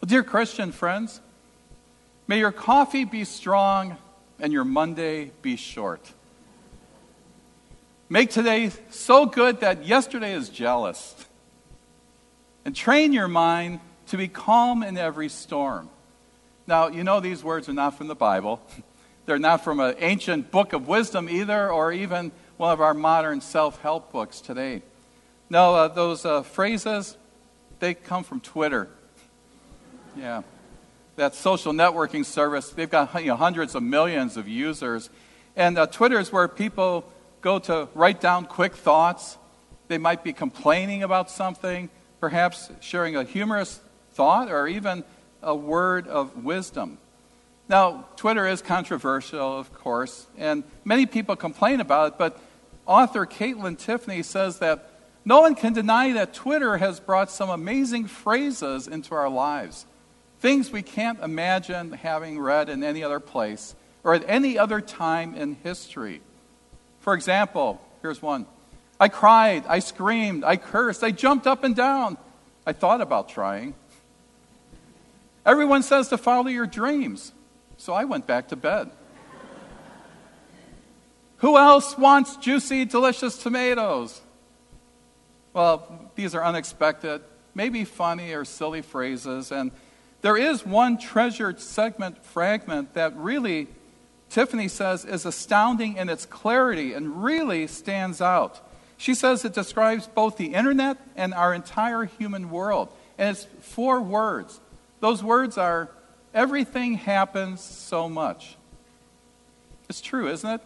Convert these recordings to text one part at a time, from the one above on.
Well, dear Christian friends, may your coffee be strong and your Monday be short. Make today so good that yesterday is jealous. And train your mind to be calm in every storm. Now, you know these words are not from the Bible. They're not from an ancient book of wisdom either, or even one of our modern self-help books today. No, those phrases, they come from Twitter. Yeah, that social networking service, they've got hundreds of millions of users. And Twitter is where people go to write down quick thoughts. They might be complaining about something, perhaps sharing a humorous thought or even a word of wisdom. Now, Twitter is controversial, of course, and many people complain about it, but author Caitlin Tiffany says that no one can deny that Twitter has brought some amazing phrases into our lives. Things we can't imagine having read in any other place or at any other time in history. For example, here's one. I cried, I screamed, I cursed, I jumped up and down. I thought about trying. Everyone says to follow your dreams, so I went back to bed. Who else wants juicy, delicious tomatoes? Well, these are unexpected, maybe funny or silly phrases, and there is one treasured fragment that really, Tiffany says, is astounding in its clarity and really stands out. She says it describes both the internet and our entire human world. And it's 4 words. Those words are, everything happens so much. It's true, isn't it?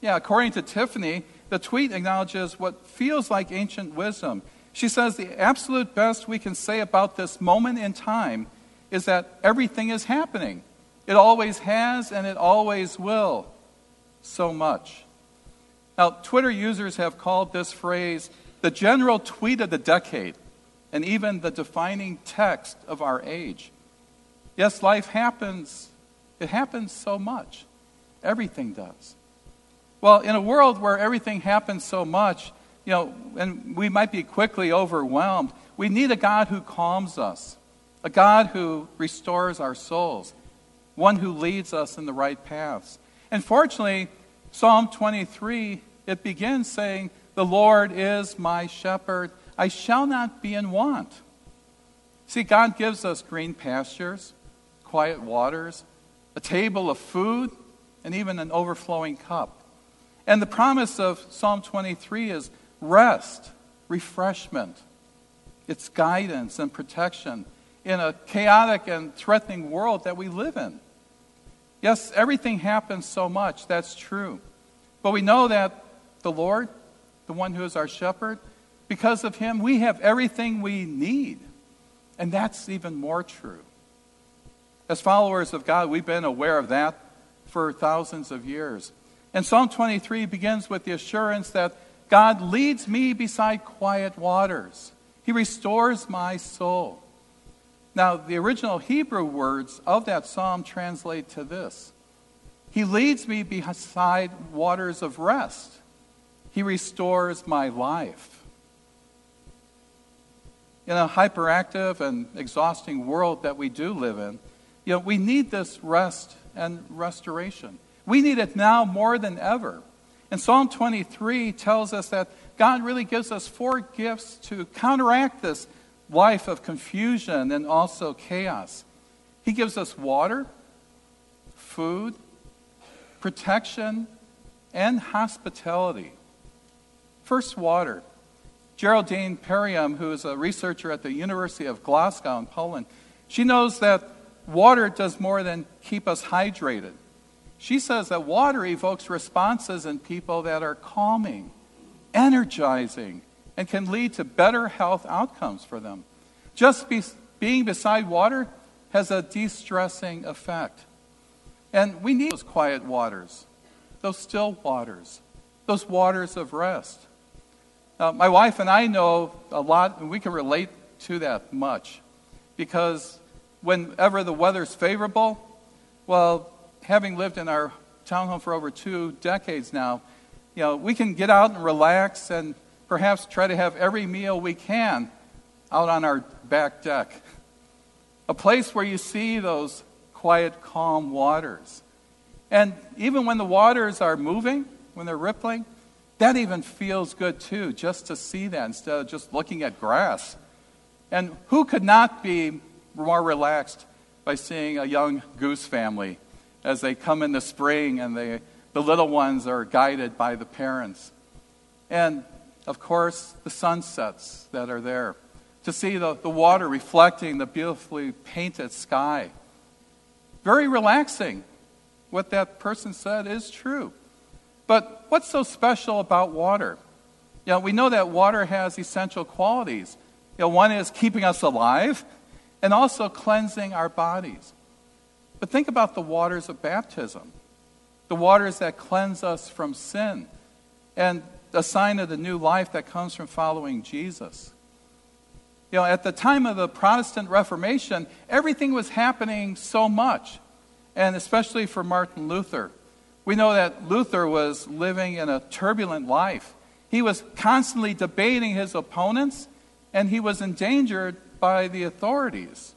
Yeah, according to Tiffany, the tweet acknowledges what feels like ancient wisdom. She says the absolute best we can say about this moment in time is that everything is happening. It always has and it always will. So much. Now, Twitter users have called this phrase the general tweet of the decade and even the defining text of our age. Yes, life happens. It happens so much. Everything does. Well, in a world where everything happens so much, and we might be quickly overwhelmed, we need a God who calms us. A God who restores our souls, one who leads us in the right paths. And fortunately, Psalm 23, it begins saying, "The Lord is my shepherd, I shall not be in want." See, God gives us green pastures, quiet waters, a table of food, and even an overflowing cup. And the promise of Psalm 23 is rest, refreshment, it's guidance and protection in a chaotic and threatening world that we live in. Yes, everything happens so much, that's true. But we know that the Lord, the one who is our shepherd, because of him, we have everything we need. And that's even more true. As followers of God, we've been aware of that for thousands of years. And Psalm 23 begins with the assurance that God leads me beside quiet waters. He restores my soul. Now, the original Hebrew words of that psalm translate to this. He leads me beside waters of rest. He restores my life. In a hyperactive and exhausting world that we do live in, we need this rest and restoration. We need it now more than ever. And Psalm 23 tells us that God really gives us 4 gifts to counteract this life of confusion and also chaos. He gives us water, food, protection, and hospitality. First, water. Geraldine Perriam, who is a researcher at the University of Glasgow in Poland, she knows that water does more than keep us hydrated. She says that water evokes responses in people that are calming, energizing, and can lead to better health outcomes for them. Just Being beside water has a de-stressing effect. And we need those quiet waters, those still waters, those waters of rest. My wife and I know a lot, and we can relate to that much, because whenever the weather's favorable, well, having lived in our townhome for over 2 decades now, you know, we can get out and relax and perhaps try to have every meal we can out on our back deck. A place where you see those quiet, calm waters. And even when the waters are moving, when they're rippling, that even feels good too, just to see that instead of just looking at grass. And who could not be more relaxed by seeing a young goose family as they come in the spring and the little ones are guided by the parents. And, of course, the sunsets that are there. To see the water reflecting the beautifully painted sky. Very relaxing. What that person said is true. But what's so special about water? You know, we know that water has essential qualities. You know, one is keeping us alive and also cleansing our bodies. But think about the waters of baptism. The waters that cleanse us from sin, and a sign of the new life that comes from following Jesus. You know, at the time of the Protestant Reformation, everything was happening so much, and especially for Martin Luther. We know that Luther was living in a turbulent life. He was constantly debating his opponents, and he was endangered by the authorities.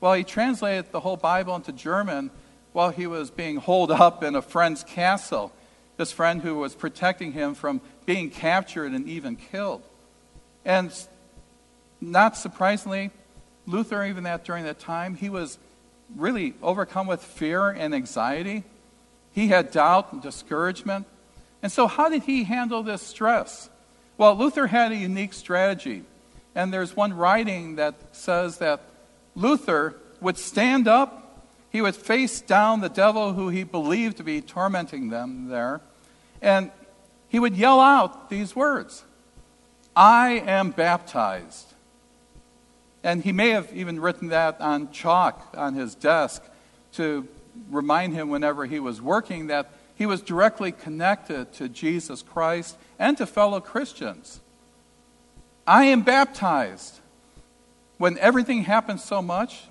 Well, he translated the whole Bible into German while he was being holed up in a friend's castle, this friend who was protecting him from being captured and even killed. And not surprisingly, Luther, even that during that time, he was really overcome with fear and anxiety. He had doubt and discouragement. And so how did he handle this stress? Well, Luther had a unique strategy. And there's one writing that says that Luther would stand up. He would face down the devil who he believed to be tormenting them there. And he would yell out these words, "I am baptized." And he may have even written that on chalk on his desk to remind him whenever he was working that he was directly connected to Jesus Christ and to fellow Christians. I am baptized. When everything happens so much,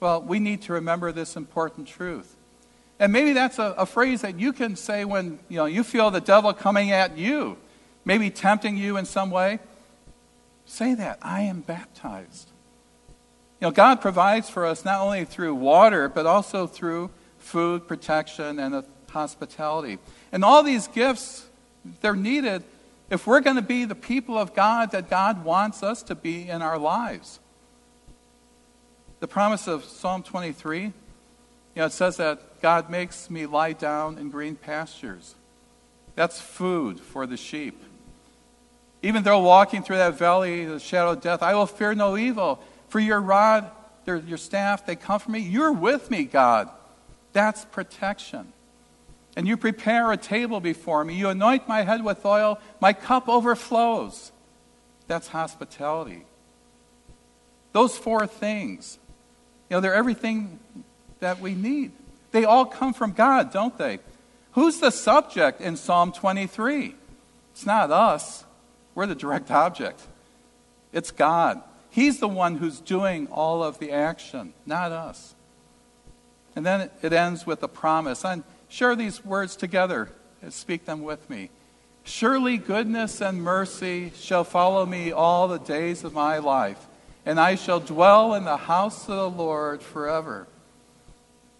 well, we need to remember this important truth. And maybe that's a phrase that you can say when you feel the devil coming at you, maybe tempting you in some way. Say that, I am baptized. You know, God provides for us not only through water, but also through food, protection, and hospitality. And all these gifts, they're needed if we're going to be the people of God that God wants us to be in our lives. The promise of Psalm 23, it says that God makes me lie down in green pastures. That's food for the sheep. Even though walking through that valley of the shadow of death, I will fear no evil. For your rod, your staff, they comfort me. You're with me, God. That's protection. And you prepare a table before me. You anoint my head with oil. My cup overflows. That's hospitality. Those 4 things. They're everything that we need. They all come from God, don't they? Who's the subject in Psalm 23? It's not us. We're the direct object. It's God. He's the one who's doing all of the action, not us. And then it ends with a promise. And share these words together and speak them with me. Surely goodness and mercy shall follow me all the days of my life, and I shall dwell in the house of the Lord forever.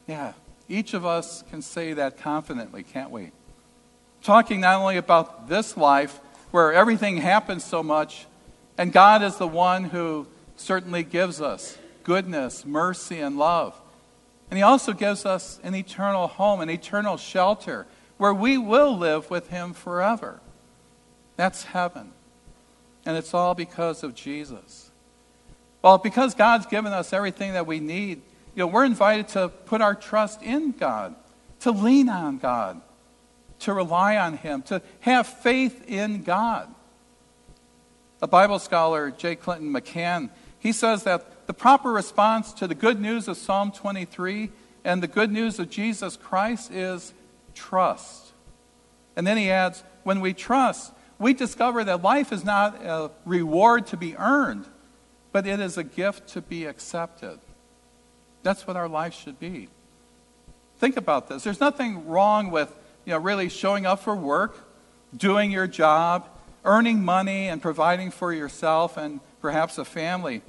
Yeah, each of us can say that confidently, can't we? Talking not only about this life, where everything happens so much, and God is the one who certainly gives us goodness, mercy, and love. And He also gives us an eternal home, an eternal shelter, where we will live with Him forever. That's heaven. And it's all because of Jesus. Well, because God's given us everything that we need, we're invited to put our trust in God, to lean on God, to rely on Him, to have faith in God. A Bible scholar, J. Clinton McCann, he says that The proper response to the good news of Psalm 23 and the good news of Jesus Christ is trust. And then he adds, when we trust, we discover that life is not a reward to be earned, but it is a gift to be accepted. That's what our life should be. Think about this. There's nothing wrong with, really showing up for work, doing your job, earning money, and providing for yourself and perhaps a family.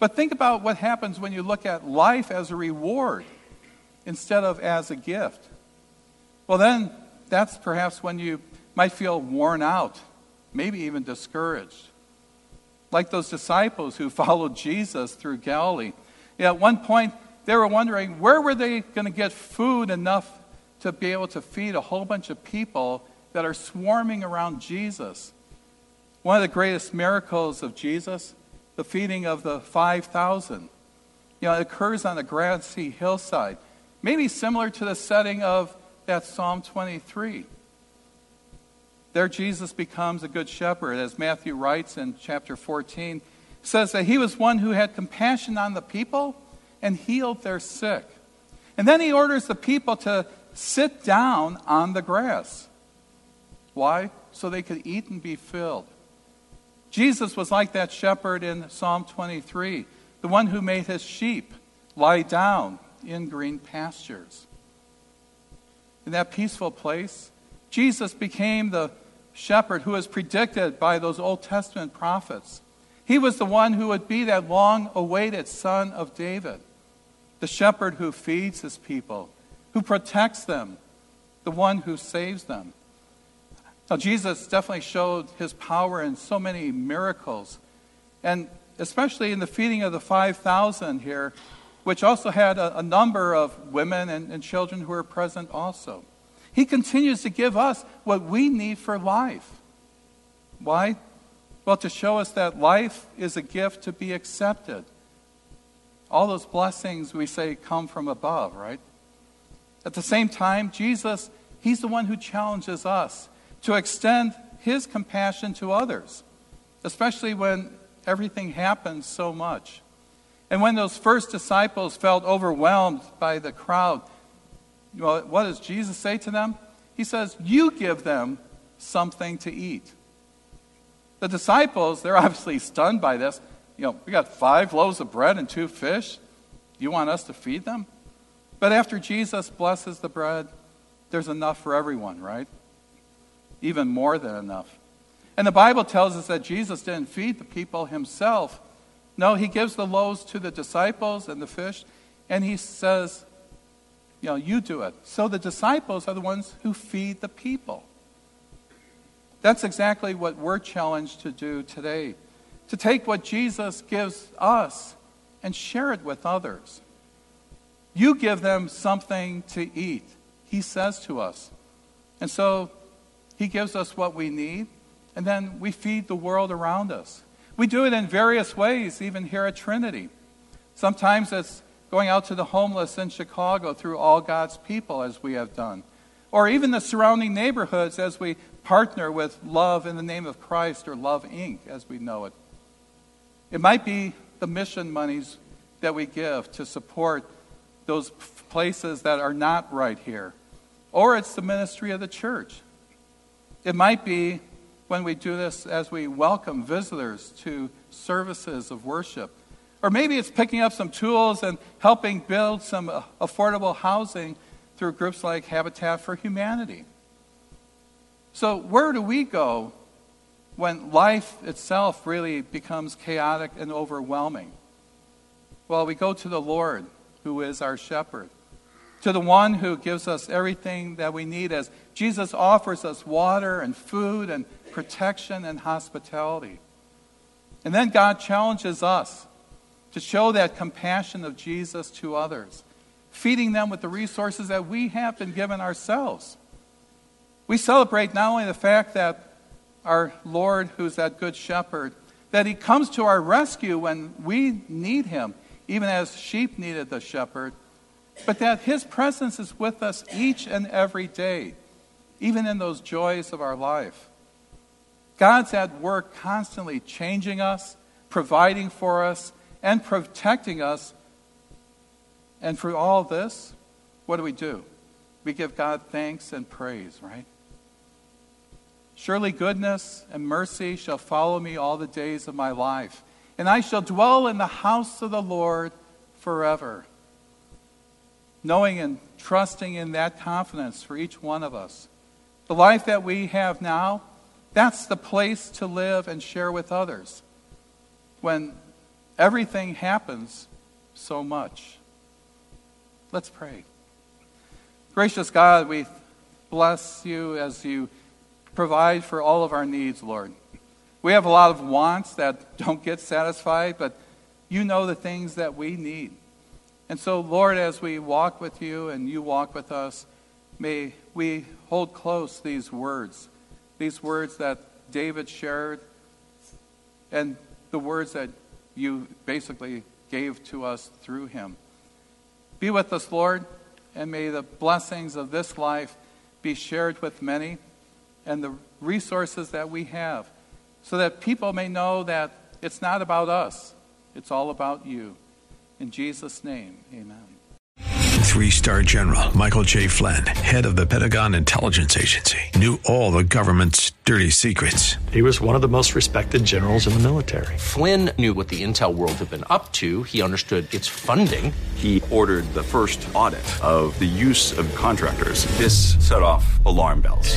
But think about what happens when you look at life as a reward instead of as a gift. Well, then that's perhaps when you might feel worn out, maybe even discouraged. Like those disciples who followed Jesus through Galilee. At one point, they were wondering, where were they going to get food enough to be able to feed a whole bunch of people that are swarming around Jesus? One of the greatest miracles of Jesus, the feeding of the 5,000. It occurs on a grassy hillside, maybe similar to the setting of that Psalm 23. There Jesus becomes a good shepherd, as Matthew writes in chapter 14. Says that he was one who had compassion on the people and healed their sick. And then he orders the people to sit down on the grass. Why? So they could eat and be filled. Jesus was like that shepherd in Psalm 23, the one who made his sheep lie down in green pastures. In that peaceful place, Jesus became the shepherd who was predicted by those Old Testament prophets. He was the one who would be that long-awaited son of David, the shepherd who feeds his people, who protects them, the one who saves them. Now, Jesus definitely showed his power in so many miracles, and especially in the feeding of the 5,000 here, which also had a number of women and children who were present also. He continues to give us what we need for life. Why? Well, to show us that life is a gift to be accepted. All those blessings, we say, come from above, right? At the same time, Jesus, he's the one who challenges us to extend his compassion to others, especially when everything happens so much. And when those first disciples felt overwhelmed by the crowd, what does Jesus say to them? He says, "You give them something to eat." The disciples, they're obviously stunned by this. We got 5 loaves of bread and 2 fish. You want us to feed them? But after Jesus blesses the bread, there's enough for everyone, right? Even more than enough. And the Bible tells us that Jesus didn't feed the people himself. No, he gives the loaves to the disciples and the fish, and he says, you do it. So the disciples are the ones who feed the people. That's exactly what we're challenged to do today, to take what Jesus gives us and share it with others. You give them something to eat, he says to us. And so he gives us what we need, and then we feed the world around us. We do it in various ways, even here at Trinity. Sometimes it's going out to the homeless in Chicago through All God's People, as we have done, or even the surrounding neighborhoods as we partner with Love in the Name of Christ, or Love, Inc., as we know it. It might be the mission monies that we give to support those places that are not right here. Or it's the ministry of the church. It might be when we do this as we welcome visitors to services of worship. Or maybe it's picking up some tools and helping build some affordable housing through groups like Habitat for Humanity. So where do we go when life itself really becomes chaotic and overwhelming? Well, we go to the Lord, who is our shepherd, to the one who gives us everything that we need, as Jesus offers us water and food and protection and hospitality. And then God challenges us to show that compassion of Jesus to others, feeding them with the resources that we have been given ourselves. We celebrate not only the fact that our Lord, who's that good shepherd, that he comes to our rescue when we need him, even as sheep needed the shepherd, but that his presence is with us each and every day, even in those joys of our life. God's at work constantly changing us, providing for us, and protecting us. And through all this, what do? We give God thanks and praise, right? Surely goodness and mercy shall follow me all the days of my life, and I shall dwell in the house of the Lord forever. Knowing and trusting in that confidence for each one of us. The life that we have now, that's the place to live and share with others. When everything happens so much. Let's pray. Gracious God, we bless you as you provide for all of our needs, Lord. We have a lot of wants that don't get satisfied, but you know the things that we need. And so, Lord, as we walk with you and you walk with us, may we hold close these words that David shared and the words that you basically gave to us through him. Be with us, Lord, and may the blessings of this life be shared with many and the resources that we have so that people may know that it's not about us, it's all about you. In Jesus' name, amen. 3-star General Michael J. Flynn, head of the Pentagon Intelligence Agency, knew all the government's dirty secrets. He was one of the most respected generals in the military. Flynn knew what the intel world had been up to. He understood its funding. He ordered the first audit of the use of contractors. This set off alarm bells.